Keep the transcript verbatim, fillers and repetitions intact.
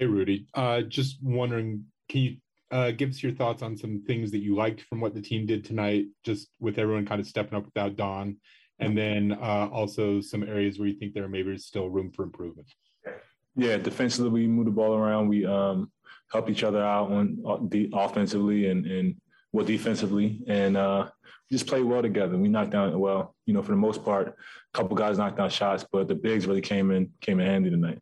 Hey, Rudy. Uh, just wondering, can you uh, give us your thoughts on some things that you liked from what the team did tonight, just with everyone kind of stepping up without Don, and then uh, also some areas where you think there maybe is still room for improvement? Yeah, defensively, we move the ball around. We um, help each other out on the offensively and, and well, defensively, and uh, we just play well together. We knocked down, well, you know, for the most part, a couple guys knocked down shots, but the bigs really came in, came in handy tonight.